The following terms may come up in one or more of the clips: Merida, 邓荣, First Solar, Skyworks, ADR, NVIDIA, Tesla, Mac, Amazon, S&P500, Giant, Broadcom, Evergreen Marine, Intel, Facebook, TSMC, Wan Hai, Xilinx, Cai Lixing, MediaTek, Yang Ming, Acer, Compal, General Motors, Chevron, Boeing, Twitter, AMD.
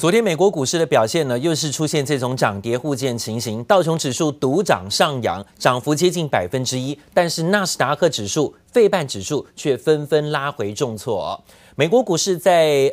昨天美国股市的表现呢，又是出现这种涨跌互见情形。道琼指数独涨上扬，涨幅接近1%，但是纳斯达克指数、费半指数却纷纷拉回重挫。美国股市在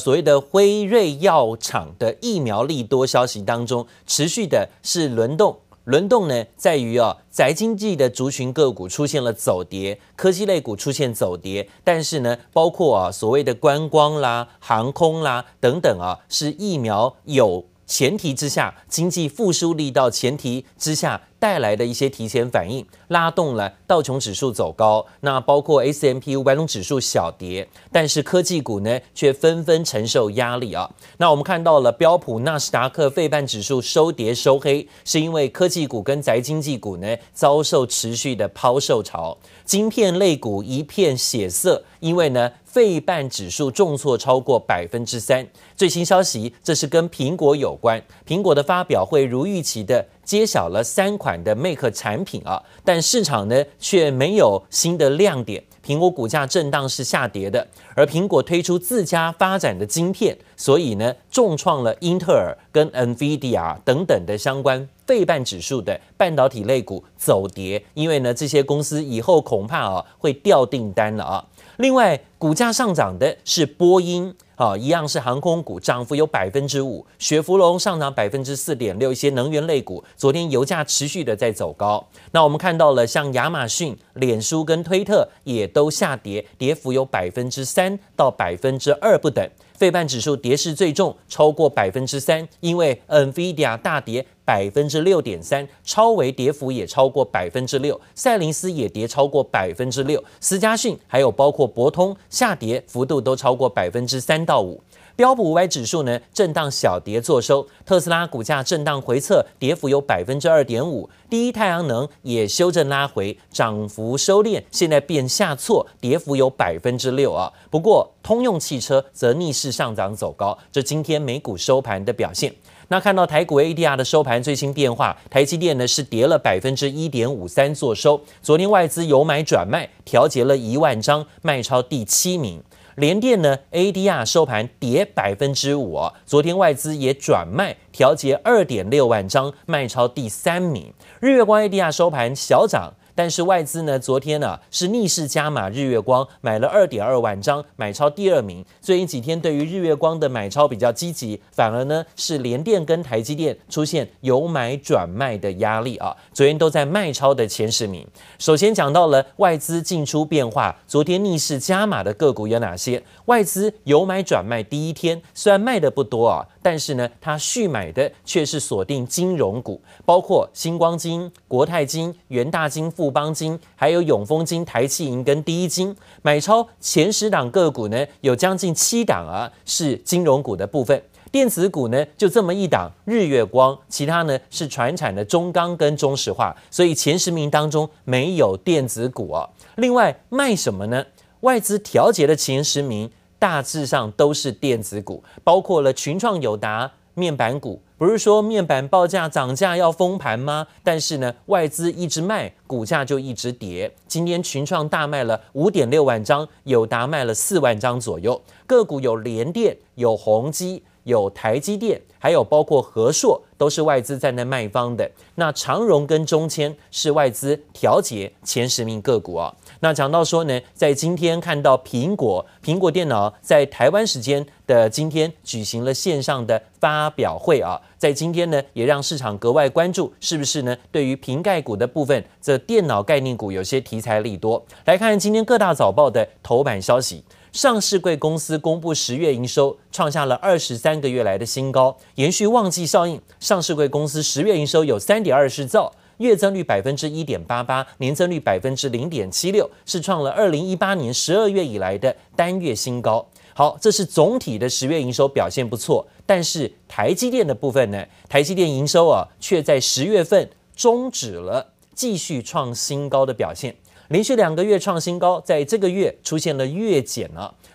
所谓的辉瑞药厂的疫苗利多消息当中，持续的是轮动。 轮动呢，在于宅经济的族群个股出现了走跌，科技类股出现走跌，但是呢，包括所谓的观光啦、航空啦等等是疫苗有前提之下，经济复苏力道前提之下带来的一些提前反应，拉动了道琼指数走高，那包括 S&P500 指数小跌，但是科技股呢却纷纷承受压力啊。那我们看到了标普、纳斯达克、费半指数收跌收黑，是因为科技股跟宅经济股呢遭受持续的抛售潮，晶片类股一片血色，因为呢费半指数重挫超过3%。最新消息，这是跟苹果有关，苹果的发表会如预期的。 揭晓了3款的 Mac 产品但市场呢却没有新的亮点。苹果股价震荡是下跌的，而苹果推出自家发展的晶片，所以呢重创了英特尔跟 NVIDIA 等等的相关费半指数的半导体类股走跌，因为呢这些公司以后恐怕会掉订单了啊。另外，股价上涨的是波音。 一样是航空股，涨幅有5%，雪佛龙上涨4.6%，一些能源类股，昨天油价持续的在走高。那我们看到了，像亚马逊、脸书跟推特也都下跌，跌幅有3%到2% 不等。费半指数跌势最重，超过3%，因为 NVIDIA 大跌6.3%，超微跌幅也超过6%，赛灵思也跌超过6%，思佳讯还有包括博通下跌幅度都超过3%到5%。标普500指数呢震荡小跌作收，特斯拉股价震荡回测，跌幅有2.5%。第一太阳能也修正拉回，涨幅收敛，现在变下挫，跌幅有6%啊。不过通用汽车则逆势上涨走高，这今天美股收盘的表现。 那看到台股 ADR 的收盘最新变化，台积电呢是跌了1.53% 作收。昨天外资由买转卖，调节了1万张，卖超第7名。联电呢 ADR 收盘跌5%，昨天外资也转卖，调节2.6万张，卖超第3名。日月光 ADR 收盘小涨。 但是外资呢，昨天是逆势加码日月光，买了2.2万张，买超第2名。最近几天对于日月光的买超比较积极，反而呢是联电跟台积电出现由买转卖的压力啊。昨天都在卖超的前10名。首先讲到了外资进出变化，昨天逆势加码的个股有哪些？外资由买转卖第一天，虽然卖的不多啊，但是呢它续买的却是锁定金融股，包括星光金、国泰金、元大金、富邦金，还有永丰金、台企银跟第一金，买超前10档个股呢，有将近7档是金融股的部分，电子股呢就这么1档日月光，其他呢是传产的中钢跟中石化，所以前10名当中没有电子股啊。另外卖什么呢？外资调节的前10名大致上都是电子股，包括了群创、友达、面板股。 不是说面板报价涨价要封盘吗？但是呢，外资一直卖，股价就一直跌。今天群创大卖了5.6万张，友达卖了4万张左右。个股有联电、有宏基、有台积电，还有包括和硕，都是外资在那卖方的。那长荣跟中签是外资调节前10名个股啊。那讲到说呢，在今天看到苹果电脑在台湾时间的今天举行了线上的发表会啊。 在今天呢，也让市场格外关注，是不是呢？对于苹概股的部分，这电脑概念股有些题材利多。来看今天各大早报的头版消息，上市柜公司公布10月营收，创下了23个月来的新高，延续旺季效应。上市柜公司10月营收有3.20兆。 月增率1.88%，年增率0.76%，是创了2018年12月以来的单月新高。好，这是总体的10月营收表现不错，但是台积电的部分呢？台积电营收却在10月份终止了继续创新高的表现，连续2个月创新高，在这个月出现了月减。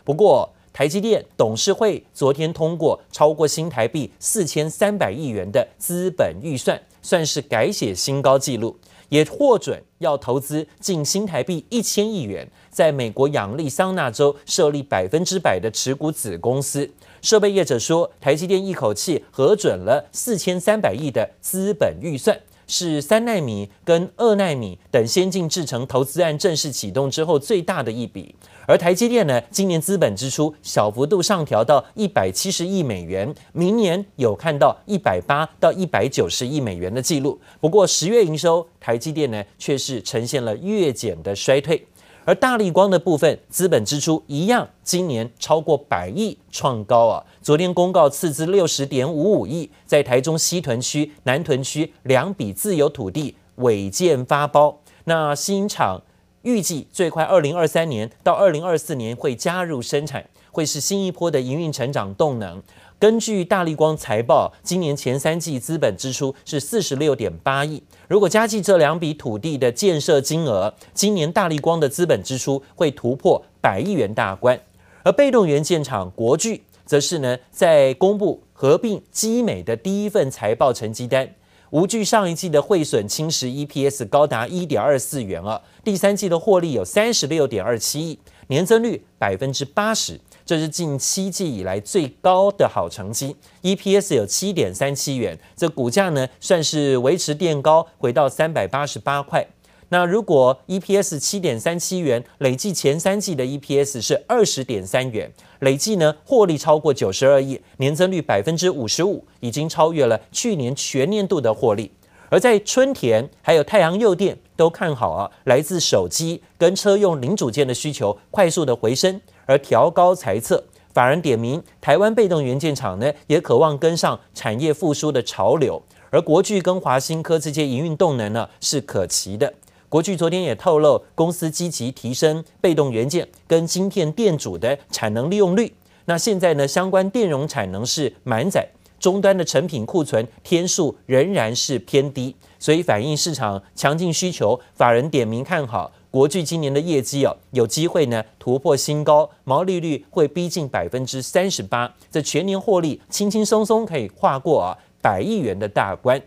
不过， 台积电董事会昨天通过超过新台币4300亿元的资本预算，算是改写新高纪录，也获准要投资近新台币1000亿元，在美国亚利桑那州设立100%的持股子公司。设备业者说，台积电一口气核准了4300亿的资本预算。 是3奈米跟2奈米等先进制程投资案正式启动之后最大的一笔，而台积电呢，今年资本支出小幅度上调到170亿美元，明年有看到180到190亿美元的记录。不过10月营收，台积电呢却是呈现了月减的衰退。 而大立光的部分资本支出一样，今年超过100亿，创高啊！昨天公告斥资60.55亿，在台中西屯区、南屯区2笔自有土地违建发包。那新厂预计最快2023年到2024年会加入生产，会是新一波的营运成长动能。 根据大立光财报，今年前3季资本支出是46.8亿。如果加计这2笔土地的建设金额，今年大立光的资本支出会突破100亿元大关。而被动元件厂国巨则是呢，在公布合并基美的第一份财报成绩单，无惧上一季的汇损侵蚀 EPS 高达 1.24 元啊，第3季的获利有 36.27 亿，年增率 80%。 这是近7季以来最高的好成绩 ，EPS 有 7.37 元，这股价呢算是维持垫高，回到388块。那如果 EPS 7.37 元，累计前3季的 EPS 是 20.3 元，累计呢获利超过92亿，年增率 55%， 已经超越了去年全年度的获利。而在春田还有太阳诱电都看好啊，来自手机跟车用零组件的需求快速的回升。 而调高财测，法人点名台湾被动元件厂呢，也渴望跟上产业复苏的潮流。而国巨跟华新科这些营运动能呢，是可期的。国巨昨天也透露，公司积极提升被动元件跟晶片电阻的产能利用率。那现在呢，相关电容产能是满载，终端的成品库存天数仍然是偏低，所以反映市场强劲需求。法人点名看好。 国巨今年的业绩哦，有机会呢突破新高，毛利率会逼近 38%， 这全年获利轻轻松松可以跨过啊100亿元的大关。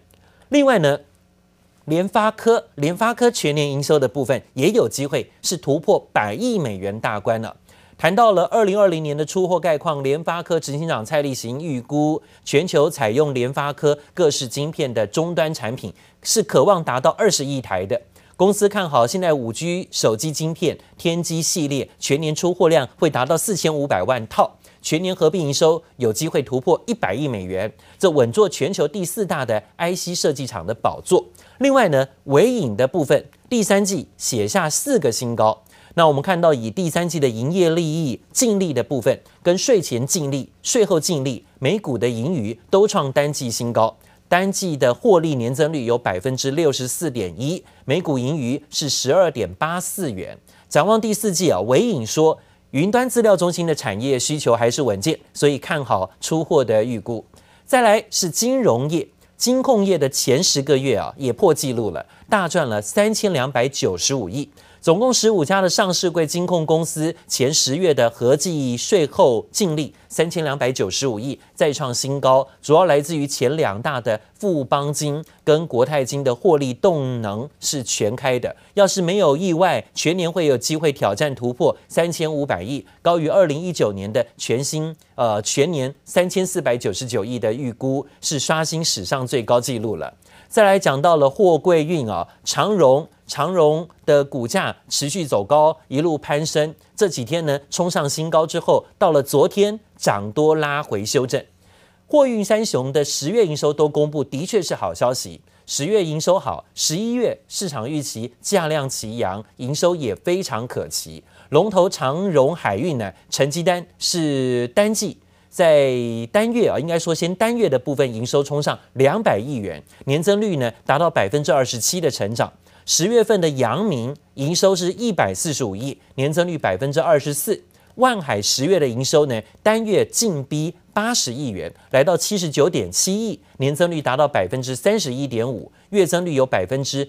另外呢，联发科全年营收的部分也有机会是突破100亿美元大关了。 谈到了2020年的出货概况，联发科执行长蔡力行预估，全球采用联发科各式晶片的终端产品是渴望达到20亿台的。 公司看好现在5G 手机晶片天玑系列全年出货量会达到4500万套，全年合并营收有机会突破100亿美元，这稳坐全球第4大的 IC 设计厂的宝座。另外呢，微影的部分第3季写下4个新高。那我们看到以第3季的营业利益、净利的部分，跟税前净利、税后净利、每股的盈余都创单季新高。 单季的获利年增率有 64.1%， 每股盈余是 12.84 元。展望第4季啊，微影说，云端资料中心的产业需求还是稳健，所以看好出货的预估。再来是金融业、金控业的前10个月啊，也破纪录了，大赚了3295亿。总共15家的上市柜金控公司前10月的合计税后净利 3295亿，再创新高，主要来自于前2大的富邦金跟国泰金的获利动能是全开的。要是没有意外，全年会有机会挑战突破3500亿，高于2019年的全年3499亿的预估，是刷新史上最高纪录了。再来讲到了货柜运啊，长荣的股价持续走高，一路攀升。这几天呢，冲上新高之后，到了昨天涨多拉回修正。货运三雄的10月营收都公布，的确是好消息。10月营收好，11月市场预期价量齐扬，营收也非常可期。龙头长荣海运呢，成绩单是单季。 在单月啊，应该说先单月的部分营收冲上200亿元，年增率呢达到 27% 的成长。10月份的阳明营收是145亿，年增率 24%。万海10月的营收呢，单月近逼80亿元，来到79.7亿，年增率达到 31.5%， 月增率有 12%。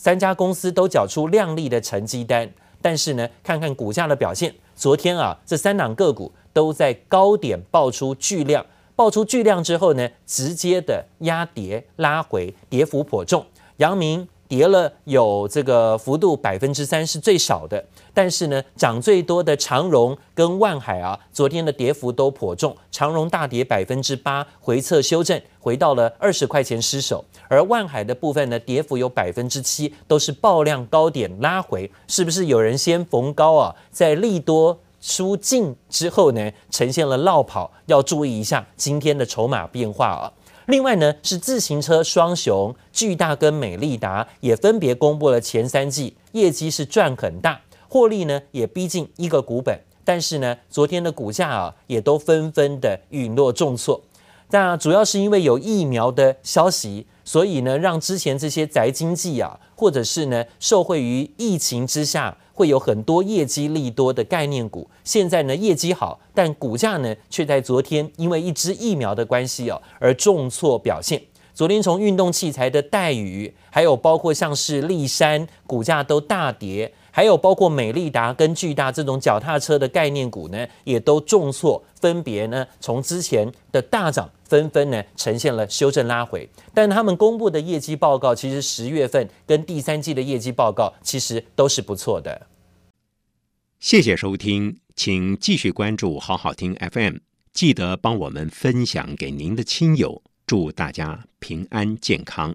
3家公司都缴出亮丽的成绩单，但是呢，看看股价的表现，昨天啊，这3档个股。 都在高点爆出巨量之后呢，直接的压跌拉回，跌幅颇重。阳明跌了有这个幅度3%是最少的，但是呢，涨最多的长荣跟万海啊，昨天的跌幅都颇重，长荣大跌8%，回测修正，回到了20块钱失守，而万海的部分呢，跌幅有7%，都是爆量高点拉回，是不是有人先逢高啊，在利多出尽之后呢，呈现了落跑，要注意一下今天的筹码变化啊。另外呢，是自行车双雄巨大跟美利达也分别公布了前3季业绩是赚很大，获利呢也逼近1个股本，但是呢，昨天的股价啊也都纷纷的陨落重挫。那主要是因为有疫苗的消息，所以呢，让之前这些宅经济啊，或者是呢受惠于疫情之下，会有很多业绩利多的概念股，现在呢业绩好，但股价呢却在昨天因为一支疫苗的关系哦，而重挫表现。昨天从运动器材的戴宇，还有包括像是立山股价都大跌，还有包括美利达跟巨大这种脚踏车的概念股呢，也都重挫，分别呢从之前的大涨纷纷呢呈现了修正拉回。但他们公布的业绩报告，其实10月份跟第3季的业绩报告其实都是不错的。谢谢收听，请继续关注好好听 FM， 记得帮我们分享给您的亲友。祝大家平安健康。